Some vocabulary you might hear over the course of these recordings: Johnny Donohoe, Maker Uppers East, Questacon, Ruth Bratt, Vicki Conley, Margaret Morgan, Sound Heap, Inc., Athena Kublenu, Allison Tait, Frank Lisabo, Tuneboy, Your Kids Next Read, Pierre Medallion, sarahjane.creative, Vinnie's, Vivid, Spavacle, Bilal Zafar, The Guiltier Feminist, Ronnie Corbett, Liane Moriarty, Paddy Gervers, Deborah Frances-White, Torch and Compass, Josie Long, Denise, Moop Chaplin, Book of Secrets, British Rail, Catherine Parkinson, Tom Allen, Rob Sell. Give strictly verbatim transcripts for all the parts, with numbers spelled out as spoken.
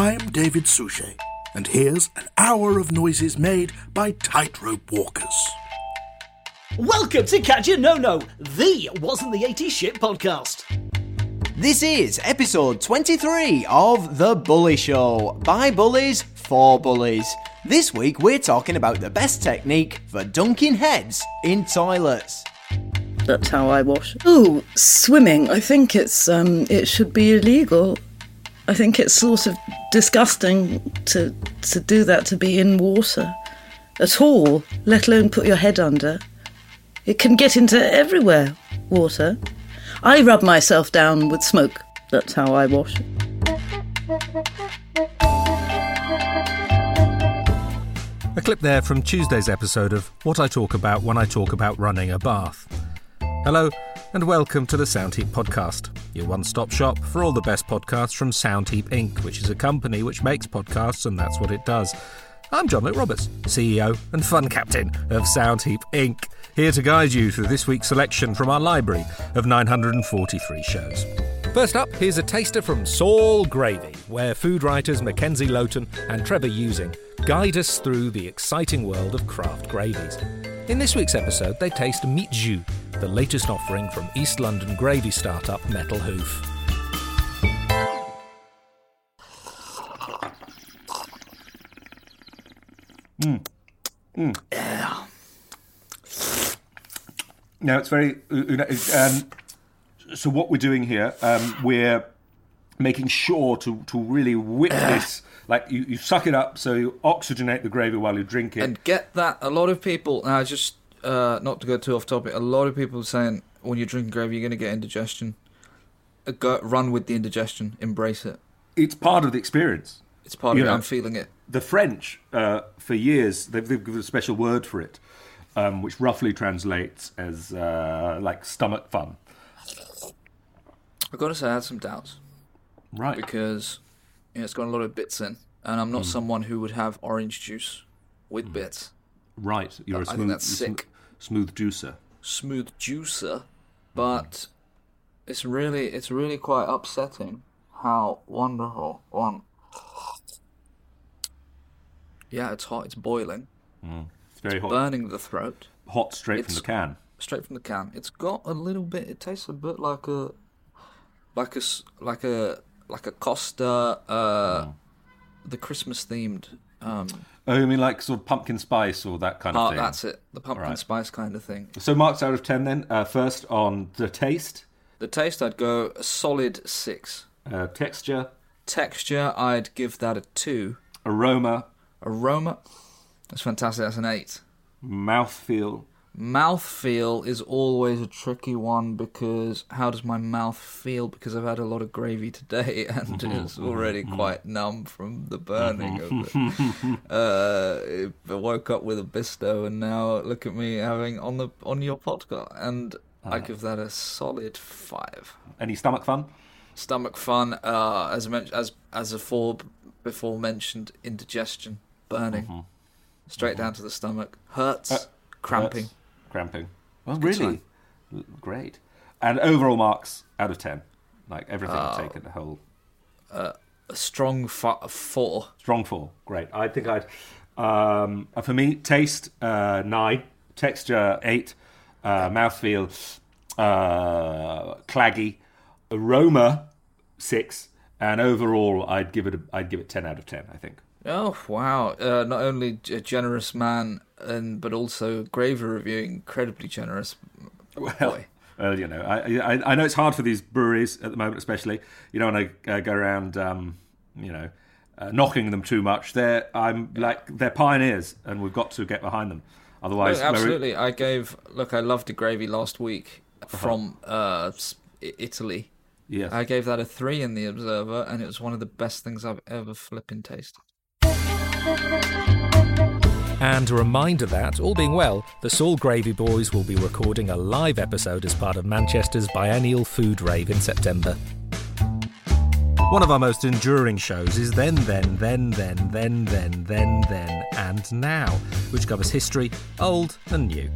I'm David Suchet, and here's an hour of noises made by tightrope walkers. Welcome to Catch a No-No, the Wasn't the eighties Shit podcast. This is episode twenty-three of The Bully Show, by bullies, for bullies. This week we're talking about the best technique for dunking heads in toilets. That's how I wash. Oh, swimming. I think it's um, it should be illegal. I think it's sort of disgusting to to do that, to be in water at all, let alone put your head under. It can get into everywhere, water. I rub myself down with smoke. That's how I wash. A clip there from Tuesday's episode of What I Talk About When I Talk About Running a Bath. Hello, and welcome to the Sound Heap podcast, your one-stop shop for all the best podcasts from Sound Heap Incorporated, which is a company which makes podcasts, and that's what it does. I'm John-Luke Roberts, C E O and fun captain of Sound Heap Incorporated, here to guide you through this week's selection from our library of nine hundred forty-three shows. First up, here's a taster from S'All Gravy, where food writers Mackenzie Loughton and Trevor Using guide us through the exciting world of craft gravies. In this week's episode, they taste Meatju, the latest offering from East London gravy startup Metal Hoof. Mm. Mm. Yeah. No, it's very... Um, so what we're doing here, um, we're making sure to, to really witness... Like, you, you suck it up, so you oxygenate the gravy while you drink it. And get that. A lot of people, uh, just uh, not to go too off topic, a lot of people are saying when you're drinking gravy, you're going to get indigestion. Uh, go, run with the indigestion. Embrace it. It's part of the experience. It's part you of know, it. I'm feeling it. The French, uh, for years, they've, they've given a special word for it, um, which roughly translates as, uh, like, stomach fun. I've got to say, I had some doubts. Right. Because... Yeah, it's got a lot of bits in, and I'm not mm. someone who would have orange juice with bits. Right, you're a smooth, I think that's sick. Smooth juicer. Smooth juicer, but it's really, it's really quite upsetting how wonderful one. Yeah, it's hot. It's boiling. Mm. It's very it's hot. Burning the throat. Hot straight it's from the can. Straight from the can. It's got a little bit. It tastes a bit like a, like a, like a. Like a Costa, uh, mm. the Christmas-themed... Um, oh, you mean like sort of pumpkin spice or that kind of oh, thing? Oh, that's it. The pumpkin right. spice kind of thing. So marks out of ten then. Uh, first on the taste. The taste, I'd go a solid six. Uh, texture. Texture, I'd give that a two. Aroma. Aroma. That's fantastic. That's an eight. Mouthfeel. Mouthfeel is always a tricky one because how does my mouth feel? Because I've had a lot of gravy today and it's already quite numb from the burning of it. Uh, I woke up with a Bisto and now look at me having on the on your podcast, and I give that a solid five. Any stomach fun? Stomach fun, uh, as I mentioned, as as before, before mentioned, indigestion, burning, straight down to the stomach, hurts, uh, cramping. Hurts. Cramping. Well, really? Time. Great. And overall marks out of ten. Like everything uh, I've taken, the whole. Uh, a strong f- four. Strong four. Great. I think I'd. Um, for me, taste uh, nine, texture eight, uh, mouthfeel uh, claggy, aroma six, and overall I'd give it. A, I'd give it ten out of ten. I think. Oh wow! Uh, not only a generous man, and but also gravy reviewing, incredibly generous. Boy. Well, uh, you know, I, I I know it's hard for these breweries at the moment, especially. You don't want to uh, go around, um, you know, uh, knocking them too much. They're I'm like they're pioneers, and we've got to get behind them. Otherwise, no, absolutely. Very... I gave look. I loved the gravy last week from uh, Italy. Yes, I gave that a three in the Observer, and it was one of the best things I've ever flipping tasted. And a reminder that, all being well, the S'All Gravy Boys will be recording a live episode as part of Manchester's biennial food rave in September. One of our most enduring shows is Then, Then, Then, Then, Then, Then, Then, Then, And Now, which covers history, old and new.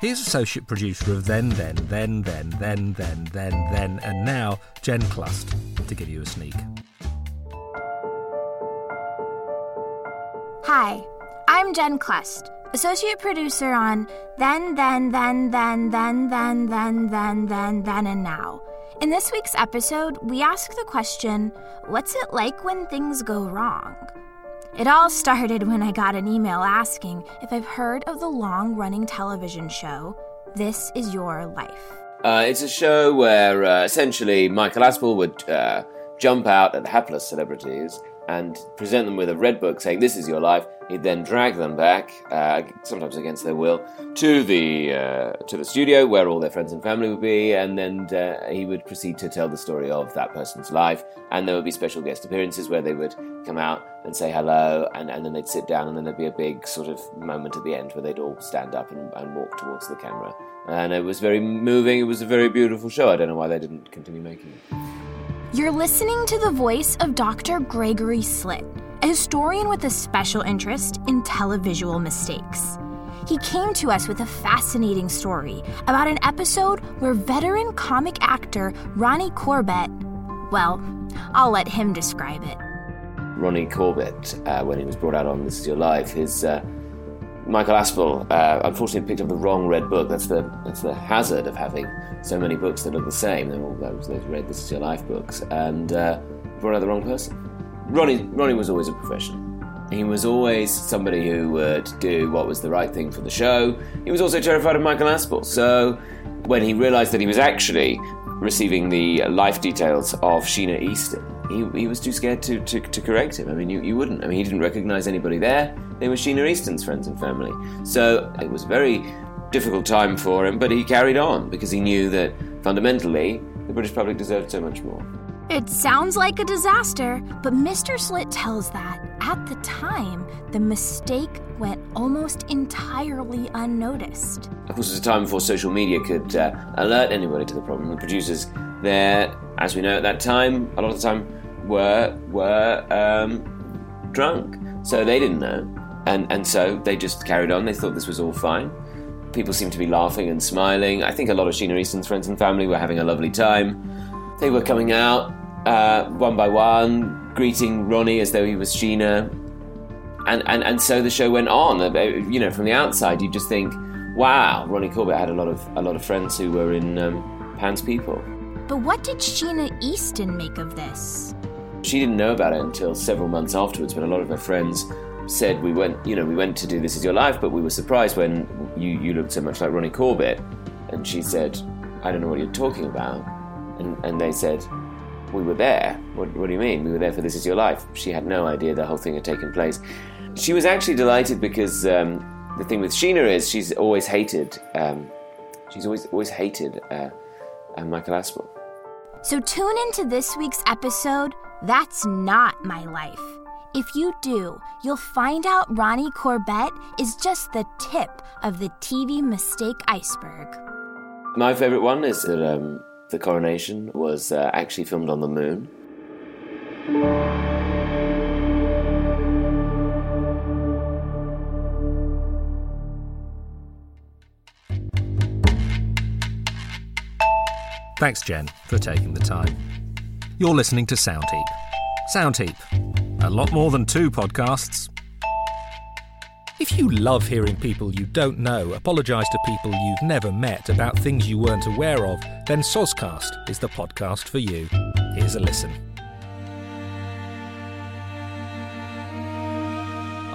Here's associate producer of Then, Then, Then, Then, Then, Then, Then, Then, And Now, Jen Clust, to give you a sneak. Hi, I'm Jen Clust, associate producer on Then, Then, Then, Then, Then, Then, Then, Then, Then, Then, And Now. In this week's episode, we ask the question, what's it like when things go wrong? It all started when I got an email asking if I've heard of the long-running television show, This Is Your Life. Uh, it's a show where uh, essentially Michael Aspel would uh, jump out at hapless celebrities and present them with a red book saying, this is your life. He'd then drag them back, uh, sometimes against their will, to the uh, to the studio where all their friends and family would be, and then uh, he would proceed to tell the story of that person's life. And there would be special guest appearances where they would come out and say hello, and, and then they'd sit down, and then there'd be a big sort of moment at the end where they'd all stand up and, and walk towards the camera. And it was very moving. It was a very beautiful show. I don't know why they didn't continue making it. You're listening to the voice of Doctor Gregory Slitt, a historian with a special interest in televisual mistakes. He came to us with a fascinating story about an episode where veteran comic actor Ronnie Corbett, well, I'll let him describe it. Ronnie Corbett, uh, when he was brought out on This Is Your Life, his uh, Michael Aspel uh, unfortunately picked up the wrong red book. That's the that's the hazard of having so many books that look the same. They're all those, those red This Is Your Life books, and uh, brought out the wrong person. Ronnie Ronnie was always a professional. He was always somebody who would do what was the right thing for the show. He was also terrified of Michael Aspel, so when he realised that he was actually receiving the life details of Sheena Easton, he, he was too scared to, to, to correct him. I mean, you, you wouldn't. I mean, he didn't recognise anybody there. They were Sheena Easton's friends and family. So it was a very difficult time for him, but he carried on because he knew that fundamentally the British public deserved so much more. It sounds like a disaster, but Mister Slitt tells that, at the time, the mistake went almost entirely unnoticed. Of course, it was a time before social media could uh, alert anybody to the problem. The producers there, as we know at that time, a lot of the time were were um, drunk. So they didn't know. And, and so they just carried on. They thought this was all fine. People seemed to be laughing and smiling. I think a lot of Sheena Easton's friends and family were having a lovely time. They were coming out, uh, one by one, greeting Ronnie as though he was Sheena. And, and, and so the show went on. You know, from the outside, you just think, wow, Ronnie Corbett had a lot of a lot of friends who were in um, Pants People. But what did Sheena Easton make of this? She didn't know about it until several months afterwards, when a lot of her friends said, we went, you know, we went to do This Is Your Life, but we were surprised when you, you looked so much like Ronnie Corbett. And she said, I don't know what you're talking about. And, and they said, we were there. What, what do you mean? We were there for This Is Your Life. She had no idea the whole thing had taken place. She was actually delighted because um, the thing with Sheena is she's always hated. Um, she's always always hated uh, uh, Michael Aspel. So tune into this week's episode, That's Not My Life. If you do, you'll find out Ronnie Corbett is just the tip of the T V mistake iceberg. My favourite one is that... Um, The coronation was uh, actually filmed on the moon. Thanks, Jen, for taking the time. You're listening to Sound Heap. Sound Heap, a lot more than two podcasts. If you love hearing people you don't know apologise to people you've never met about things you weren't aware of, then SozCast is the podcast for you. Here's a listen.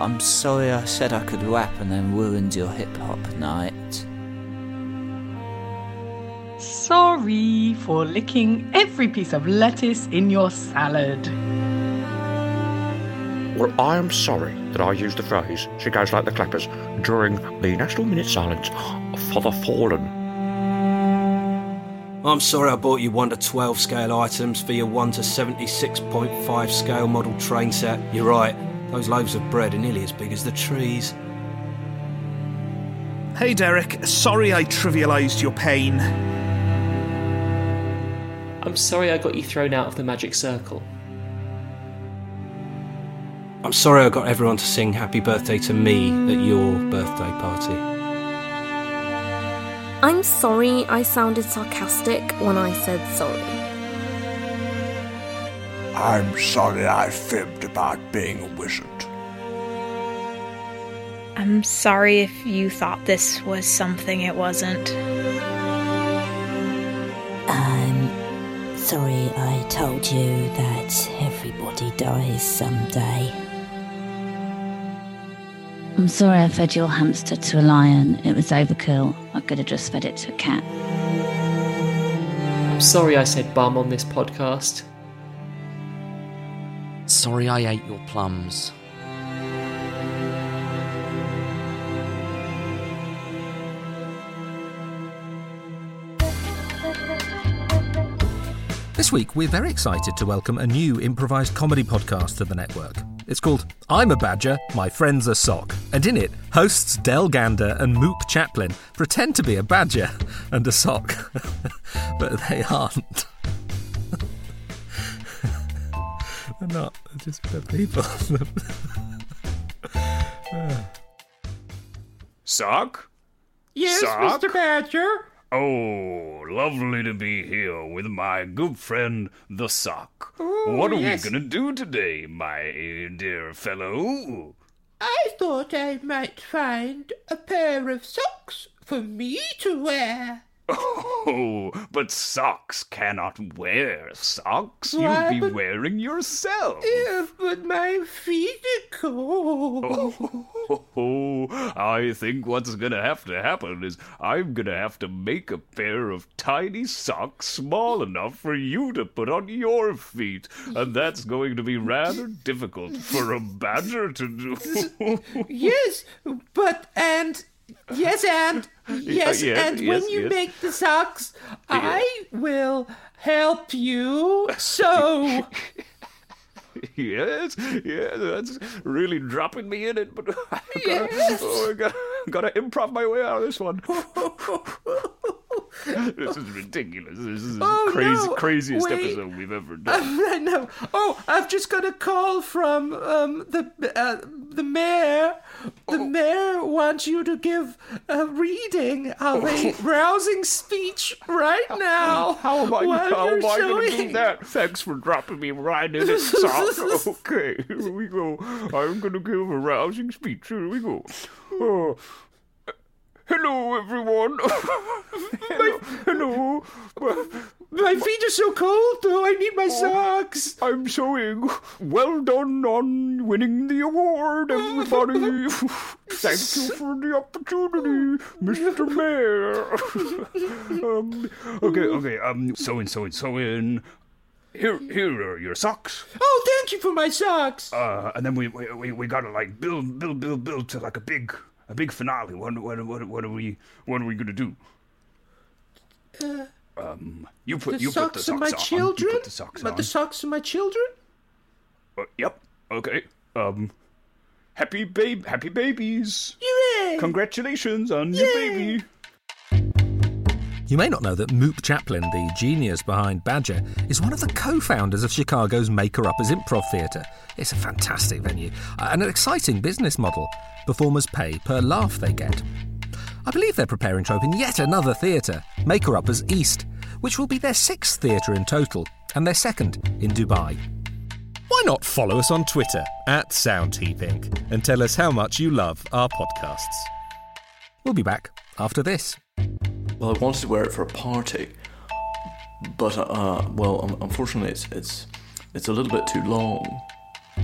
I'm sorry I said I could rap and then ruined your hip-hop night. Sorry for licking every piece of lettuce in your salad. Well, I am sorry that I used the phrase, she goes like the clappers, during the National Minute Silence for the Fallen. I'm sorry I bought you one to twelve scale items for your one to seventy-six point five scale model train set. You're right, those loaves of bread are nearly as big as the trees. Hey Derek, sorry I trivialised your pain. I'm sorry I got you thrown out of the magic circle. I'm sorry I got everyone to sing Happy Birthday to Me at your birthday party. I'm sorry I sounded sarcastic when I said sorry. I'm sorry I fibbed about being a wizard. I'm sorry if you thought this was something it wasn't. I'm sorry I told you that everybody dies someday. I'm sorry I fed your hamster to a lion. It was overkill. I could have just fed it to a cat. I'm sorry I said bum on this podcast. Sorry I ate your plums. This week, we're very excited to welcome a new improvised comedy podcast to the network. It's called I'm a Badger, My Friend's a Sock. And in it, hosts Del Gander and Moop Chaplin pretend to be a badger and a sock. But they aren't. They're not. They're just they're people. Sock? Yes, sock? Mister Badger? Oh, lovely to be here with my good friend, the Sock. Ooh, what are yes. we going to do today, my dear fellow? I thought I might find a pair of socks for me to wear. Oh, but socks cannot wear socks. Why, You'd be but... wearing yourself. Yeah, but my feet are cold. Oh, oh, oh, I think what's going to have to happen is I'm going to have to make a pair of tiny socks small enough for you to put on your feet. And that's going to be rather difficult for a badger to do. Yes, but and... Yes, and, yes, yeah, yes and yes, when you yes. make the socks, yeah. I will help you sew. Yes, yes, that's really dropping me in it, but I've got yes. oh, to improv my way out of this one. This is ridiculous. This is oh, crazy, no. craziest Wait. episode we've ever done. Um, I know. Oh, I've just got a call from um, the uh, the mayor. The oh. mayor wants you to give a reading of a rousing speech right now. How am I, how am I going to do that? Thanks for dropping me right in it, Sock. Okay, here we go. I'm going to give a rousing speech. Here we go. Oh. Hello, everyone. Hello. Hello. My feet are so cold, though. I need my oh, socks. I'm sewing. Well done on winning the award, everybody. Thank you for the opportunity, Mister Mayor. um, okay, okay. Um, sewing, sewing, sewing. Here, here are your socks. Oh, thank you for my socks. Uh, and then we we we, we gotta like build, build, build, build to like a big. A big finale. What, what, what, what are we? What are we gonna do? Uh, um, you put the you socks put the socks on my children. You put the socks but on. the socks are my children. Uh, yep. Okay. Um, happy babe, happy babies. Hooray! Congratulations on Yay! your baby. You may not know that Moop Chaplin, the genius behind Badger, is one of the co-founders of Chicago's Maker Uppers Improv Theatre. It's a fantastic venue and an exciting business model. Performers pay per laugh they get. I believe they're preparing to open yet another theatre, Maker Uppers East, which will be their sixth theatre in total and their second in Dubai. Why not follow us on Twitter, at Sound Heap Incorporated, and tell us how much you love our podcasts. We'll be back after this. Well, I wanted to wear it for a party, but, uh, well, um, unfortunately, it's, it's it's a little bit too long.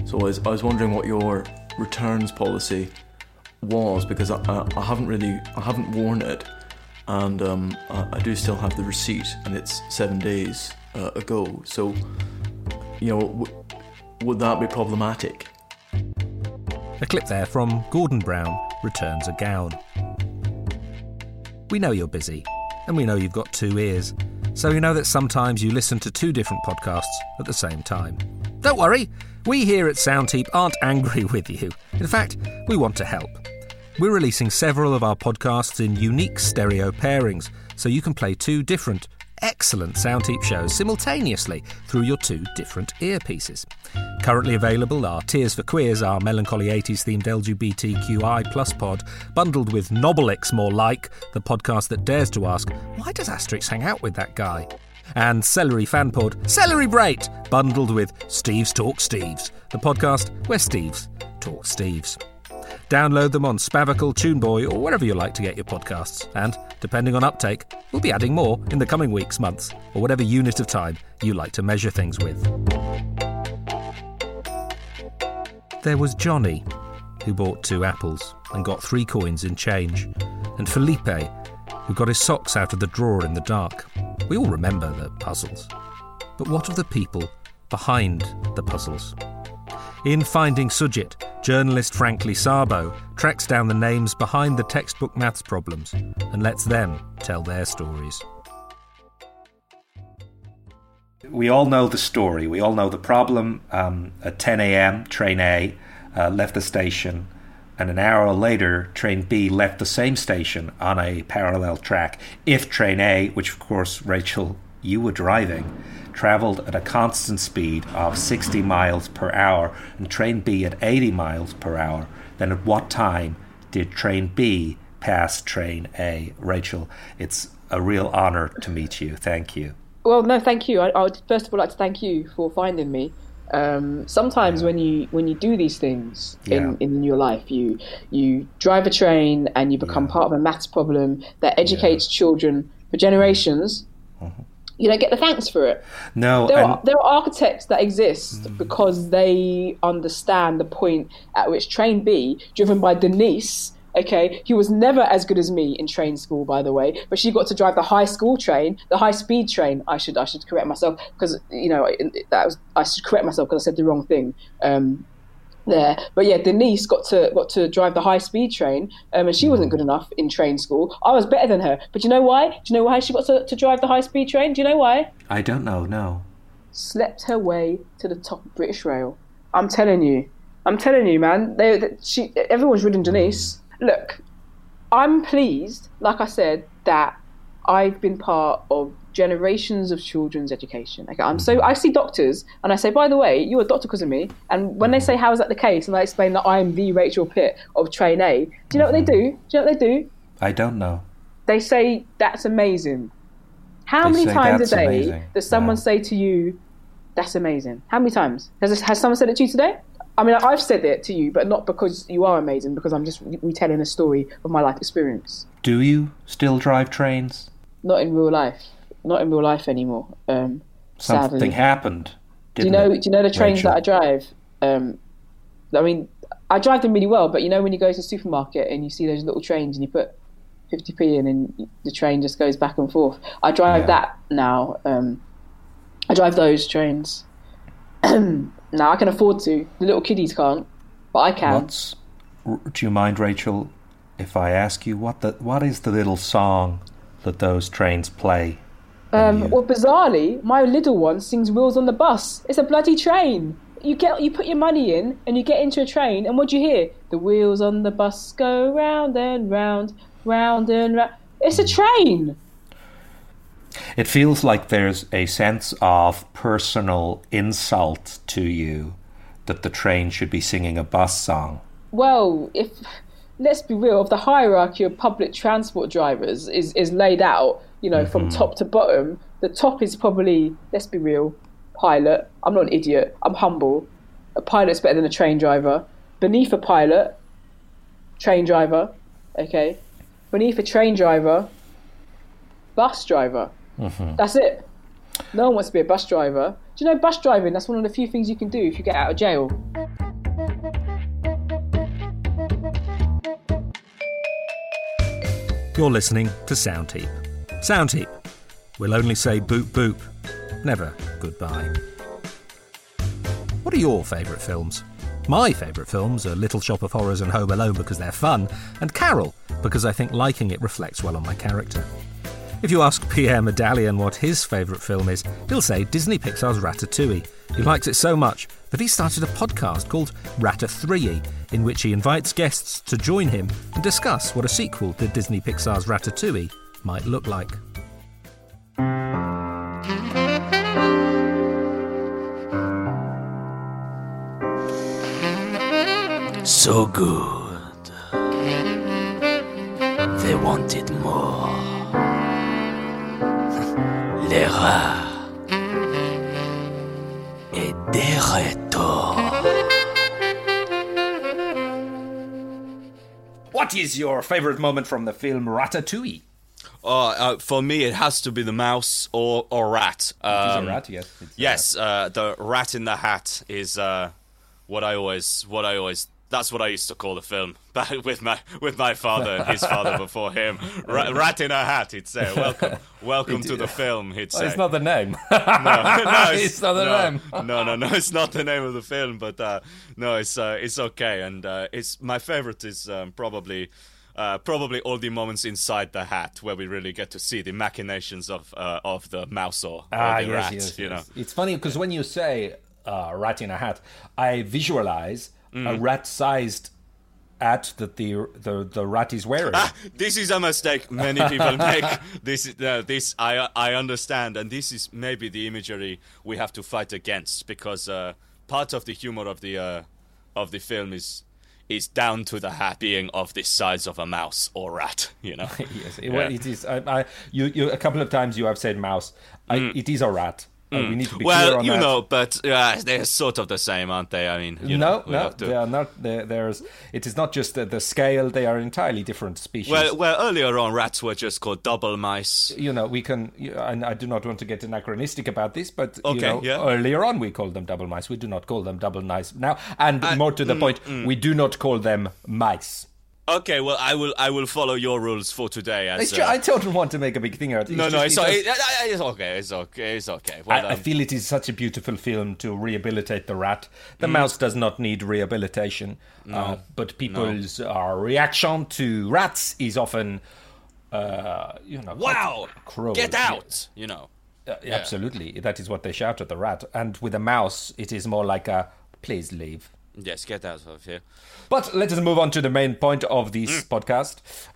So I was, I was wondering what your returns policy was, because I, I, I haven't really, I haven't worn it, and um, I, I do still have the receipt, and it's seven days uh, ago. So, you know, w- would that be problematic? A clip there from Gordon Brown Returns a Gown. We know you're busy, and we know you've got two ears, so you know that sometimes you listen to two different podcasts at the same time. Don't worry, we here at Soundheap aren't angry with you. In fact, we want to help. We're releasing several of our podcasts in unique stereo pairings, so you can play two different, excellent Soundheap shows simultaneously through your two different earpieces. Currently available are Tears for Queers, our melancholy eighties-themed L G B T Q I plus pod, bundled with Noblix More Like, the podcast that dares to ask, why does Asterix hang out with that guy? And Celery Fanpod, Celery Brate, bundled with Steve's Talk Steves, the podcast where Steves talk Steves. Download them on Spavacle, TuneBoy, or wherever you like to get your podcasts. And, depending on uptake, we'll be adding more in the coming weeks, months, or whatever unit of time you like to measure things with. There was Johnny, who bought two apples and got three coins in change, and Felipe, who got his socks out of the drawer in the dark. We all remember the puzzles. But what of the people behind the puzzles? In Finding Sujit, journalist Frank Lisabo tracks down the names behind the textbook maths problems and lets them tell their stories. We all know the story. We all know the problem. Um, at ten a.m., train A uh, left the station, and an hour later, train B left the same station on a parallel track. If train A, which of course, Rachel, you were driving, travelled at a constant speed of sixty miles per hour and train B at eighty miles per hour, then at what time did train B pass train A? Rachel, it's a real honour to meet you. Thank you. Well, no, thank you. I, I would first of all like to thank you for finding me. Um, sometimes yeah. when you when you do these things in, yeah. in your life, you you drive a train and you become yeah. part of a maths problem that educates yeah. children for generations. Mm-hmm. You don't get the thanks for it. No, there, and... are, there are architects that exist mm. because they understand the point at which train B, driven by Denise, okay, who was never as good as me in train school, by the way, but she got to drive the high school train, the high speed train. I should I should correct myself because you know that was, I should correct myself because I said the wrong thing. Um, There, but yeah, Denise got to got to drive the high speed train, um, and she wasn't good enough in train school. I was better than her, but you know why? Do you know why she got to, to drive the high speed train? Do you know why? I don't know. No. Slept her way to the top of British Rail. I'm telling you, I'm telling you, man. They, they she, everyone's ridding Denise. Look, I'm pleased, like I said, that I've been part of generations of children's education. Okay, I'm so I see doctors and I say, by the way, you're a doctor because of me. And when they say, how is that the case? And I explain that I'm the Rachel Pitt of Train A. Do you know mm-hmm. what they do? Do you know what they do? I don't know. They say, that's amazing. How they many times a day amazing. does someone yeah. say to you, that's amazing? How many times? Has, has someone said it to you today? I mean, I've said it to you, but not because you are amazing, because I'm just retelling a story of my life experience. Do you still drive trains? Not in real life. Not in real life anymore. Um, Something sadly. happened. Didn't do you know? It, do you know the trains Rachel? that I drive? Um, I mean, I drive them really well, but you know when you go to the supermarket and you see those little trains and you put fifty p in and the train just goes back and forth. I drive yeah. that now. Um, I drive those trains. Now I can afford to. The little kiddies can't, but I can. What's, do you mind, Rachel, if I ask you what the what is the little song that those trains play? Um, well, bizarrely, my little one sings Wheels on the Bus. It's a bloody train. You get, you put your money in and you get into a train and what do you hear? The wheels on the bus go round and round, round and round. It's a train. It feels like there's a sense of personal insult to you that the train should be singing a bus song. Well, if let's be real, if the hierarchy of public transport drivers is, is laid out, you know, from mm-hmm. top to bottom, the top is probably, let's be real, pilot. I'm not an idiot. I'm humble. A pilot's better than a train driver. Beneath a pilot, train driver, okay? Beneath a train driver, bus driver. Mm-hmm. That's it. No one wants to be a bus driver. Do you know, bus driving, that's one of the few things you can do if you get out of jail. You're listening to Sound Heap. Sound Heap. We'll only say boop boop, never goodbye. What are your favourite films? My favourite films are Little Shop of Horrors and Home Alone because they're fun, and Carol because I think liking it reflects well on my character. If you ask Pierre Medallion what his favourite film is, he'll say Disney Pixar's Ratatouille. He likes it so much that he started a podcast called Ratatouille, in which he invites guests to join him and discuss what a sequel to Disney Pixar's Ratatouille might look like. So good. They wanted more. Les rats et des retours. What is your favourite moment from the film Ratatouille? Uh, uh, for me, it has to be the mouse or, or rat. Um, it is a rat, yes. It's yes, a rat. Uh, the rat in the hat is uh, what I always, what I always. That's what I used to call the film back with my with my father and his father before him. Ra- rat in a hat. It's uh, welcome, welcome it, to the film. It's, well, it's uh, not the name. no, no, it's, it's not the no, name. no, no, no, it's not the name of the film. But uh, no, it's uh, it's okay. And uh, it's my favorite is um, probably. Uh, probably all the moments inside the hat where we really get to see the machinations of uh, of the mouse or, ah, or the yes, rat. Yes, you yes. know, it's funny because when you say uh, "rat in a hat," I visualize mm. a rat-sized hat that the the the rat is wearing. Ah, this is a mistake many people make. This uh, this I I understand, and this is maybe the imagery we have to fight against because uh, part of the humor of the uh, of the film is. Is down to the hat being of the size of a mouse or rat, you know. yes, it, yeah. well, it is. I, I, you, you, a couple of times you have said mouse. I, mm. It is a rat. Mm. Uh, we need to be well, clear on that. Well, you know, but uh, they're sort of the same, aren't they? I mean, you no, know, no, to... they are not. They're, there's, it is not just the, the scale; they are entirely different species. Well, well, earlier on, rats were just called double mice. You know, we can. And I do not want to get anachronistic about this, but okay, you know, yeah. earlier on we called them double mice. We do not call them double mice now. And I, more to the mm, point, mm. we do not call them mice. Okay, well, I will. I will follow your rules for today. As, uh, I don't want to make a big thing out. It's no, just, no, it's, it's, just, it's okay. It's okay. It's okay. Well, I, I feel it is such a beautiful film to rehabilitate the rat. The mm. mouse does not need rehabilitation, no, uh, but people's no. uh, reaction to rats is often, uh, you know, wow, cruel. Get out, you know. Uh, yeah. Absolutely, that is what they shout at the rat. And with a mouse, it is more like a please leave. Yes, get out of here. But let us move on to the main point of this mm. podcast.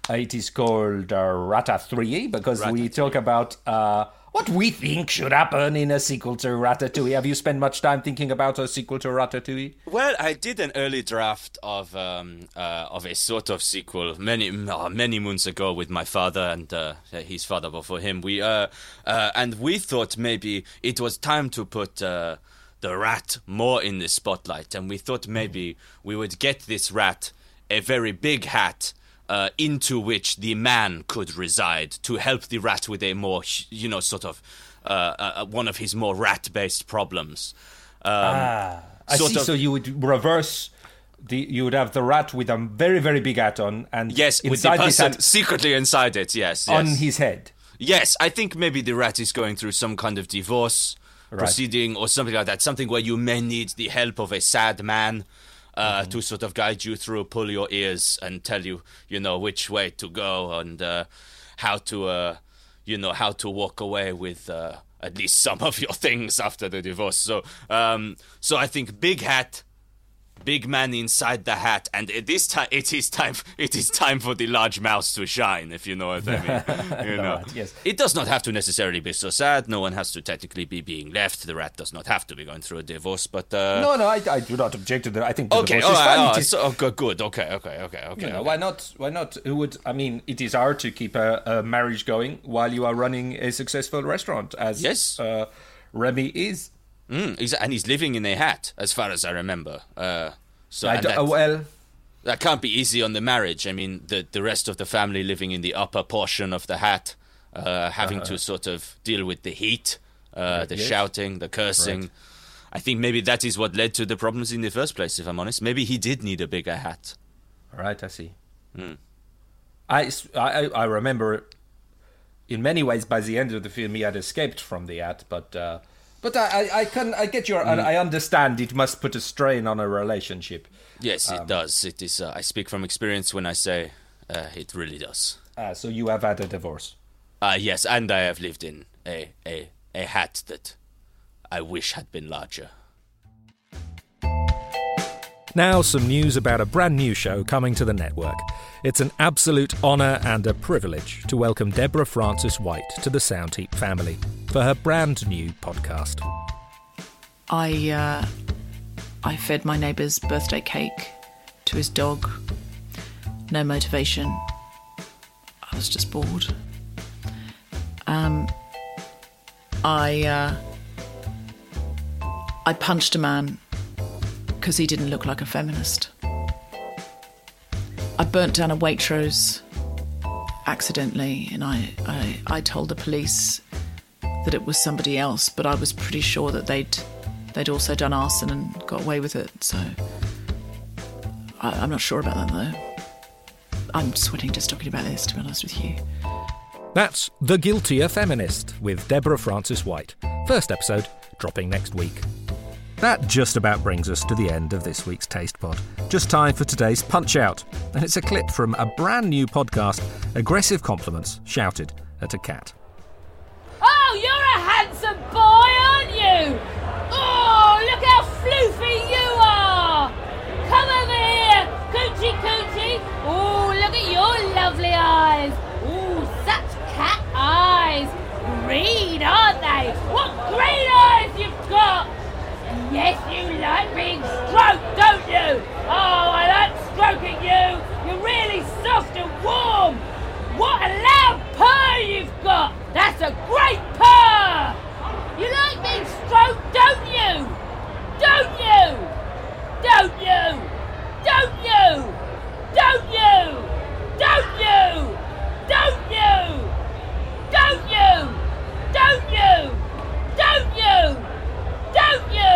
Uh, it is called uh, Ratatouille because Ratatouille. we talk about uh, what we think should happen in a sequel to Ratatouille. Have you spent much time thinking about a sequel to Ratatouille? Well, I did an early draft of um, uh, of a sort of sequel many uh, many moons ago with my father and uh, his father before him. We uh, uh, and we thought maybe it was time to put. Uh, the rat more in the spotlight, and we thought maybe we would get this rat a very big hat uh, into which the man could reside to help the rat with a more, you know, sort of uh, uh, one of his more rat-based problems. Um, ah, I see, of, so you would reverse... The, you would have the rat with a very, very big hat on, and yes, with the person hat, secretly inside it, yes, yes. On his head. Yes, I think maybe the rat is going through some kind of divorce... Right. proceeding or something like that, something where you may need the help of a sad man uh, mm-hmm. to sort of guide you through, pull your ears and tell you, you know, which way to go and uh, how to, uh, you know, how to walk away with uh, at least some of your things after the divorce. So, um, so I think big hat, big man inside the hat, and at this time it is time. It is time for the large mouse to shine, if you know what I mean. You know, right, yes. It does not have to necessarily be so sad. No one has to technically be being left. The rat does not have to be going through a divorce. But uh... no, no, I, I do not object to that. I think the okay, divorce all right, is fun. Oh, is... So, okay, good. Okay, okay, okay, okay, you know, okay. Why not? Why not? Who would? I mean, it is hard to keep a, a marriage going while you are running a successful restaurant, as yes, uh, Remy is. Mm, and he's living in a hat, as far as I remember. Uh, so I that, well, that can't be easy on the marriage. I mean, the the rest of the family living in the upper portion of the hat, uh, having uh, to sort of deal with the heat, uh, the yes. shouting, the cursing. Right. I think maybe that is what led to the problems in the first place, if I'm honest. Maybe he did need a bigger hat. Right, I see. Mm. I, I, I remember, in many ways, by the end of the film, he had escaped from the hat, but... Uh, But I, I can, I get your, mm. I understand it must put a strain on a relationship. Yes, it um, does. It is. Uh, I speak from experience when I say uh, it really does. Uh, so you have had a divorce? Uh, yes, and I have lived in a, a, a hat that I wish had been larger. Now some news about a brand new show coming to the network. It's an absolute honour and a privilege to welcome Deborah Frances-White to the Sound Heap family for her brand new podcast. I uh, I fed my neighbour's birthday cake to his dog. No motivation. I was just bored. Um, I uh, I punched a man because he didn't look like a feminist. I burnt down a Waitrose accidentally, and I, I, I told the police that it was somebody else, but I was pretty sure that they'd they'd also done arson and got away with it. So I, I'm not sure about that though. I'm sweating just talking about this, to be honest with you. That's The Guiltier Feminist with Deborah Frances-White. First episode, dropping next week. That just about brings us to the end of this week's Taste Pod. Just time for today's Punch-Out, and it's a clip from a brand new podcast, Aggressive Compliments Shouted at a Cat. Oh, you're a handsome boy, aren't you? Oh, look how floofy you are! Come over here, coochie coochie! Oh, look at your lovely eyes! Oh, such cat eyes! Green, aren't they? What green eyes you've got! Yes, you like being stroked, don't you? Oh, I like stroking you. You're really soft and warm. What a loud purr you've got. That's a great purr. You like being stroked, don't you? Don't you? Don't you? Don't you? Don't you? Don't you? Don't you? Don't you? Don't you? Don't you? Don't you?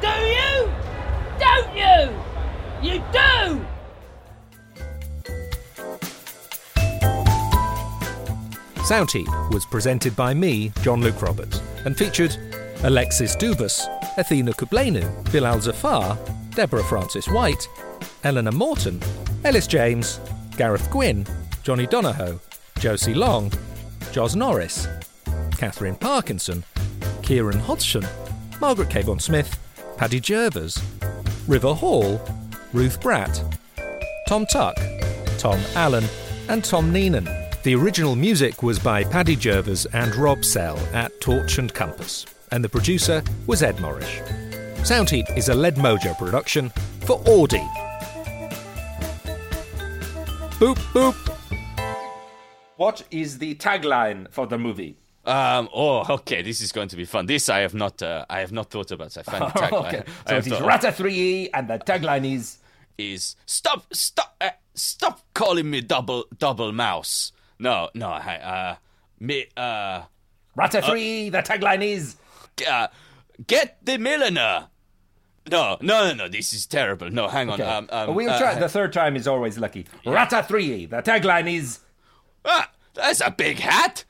Do you? Don't you? You do! Sound Heap was presented by me, John-Luke Roberts, and featured Alexis Dubas, Athena Kublenu, Bilal Zafar, Deborah Frances-White, Eleanor Morton, Ellis James, Gareth Gwynn, Johnny Donohoe, Josie Long, Jos Norris, Catherine Parkinson, Kieran Hodgson, Margaret K. Von Smith, Paddy Gervers, River Hall, Ruth Bratt, Tom Tuck, Tom Allen and Tom Neenan. The original music was by Paddy Gervers and Rob Sell at Torch and Compass, and the producer was Ed Morrish. Sound Heap is a Lead Mojo production for Audi. Boop, boop. What is the tagline for the movie? Um, oh, okay. This is going to be fun. This I have not. Uh, I have not thought about. So I found the tagline. Okay. So it is Ratatouille, and the tagline is is stop, stop, uh, stop calling me double, double mouse. No, no. I, uh, me, uh, Ratatouille. Uh, the tagline is uh, get the milliner. No, no, no, no. This is terrible. No, hang okay. on. Um, um, we'll try. Uh, the third time is always lucky. Yeah. Ratatouille. The tagline is ah, that's a big hat.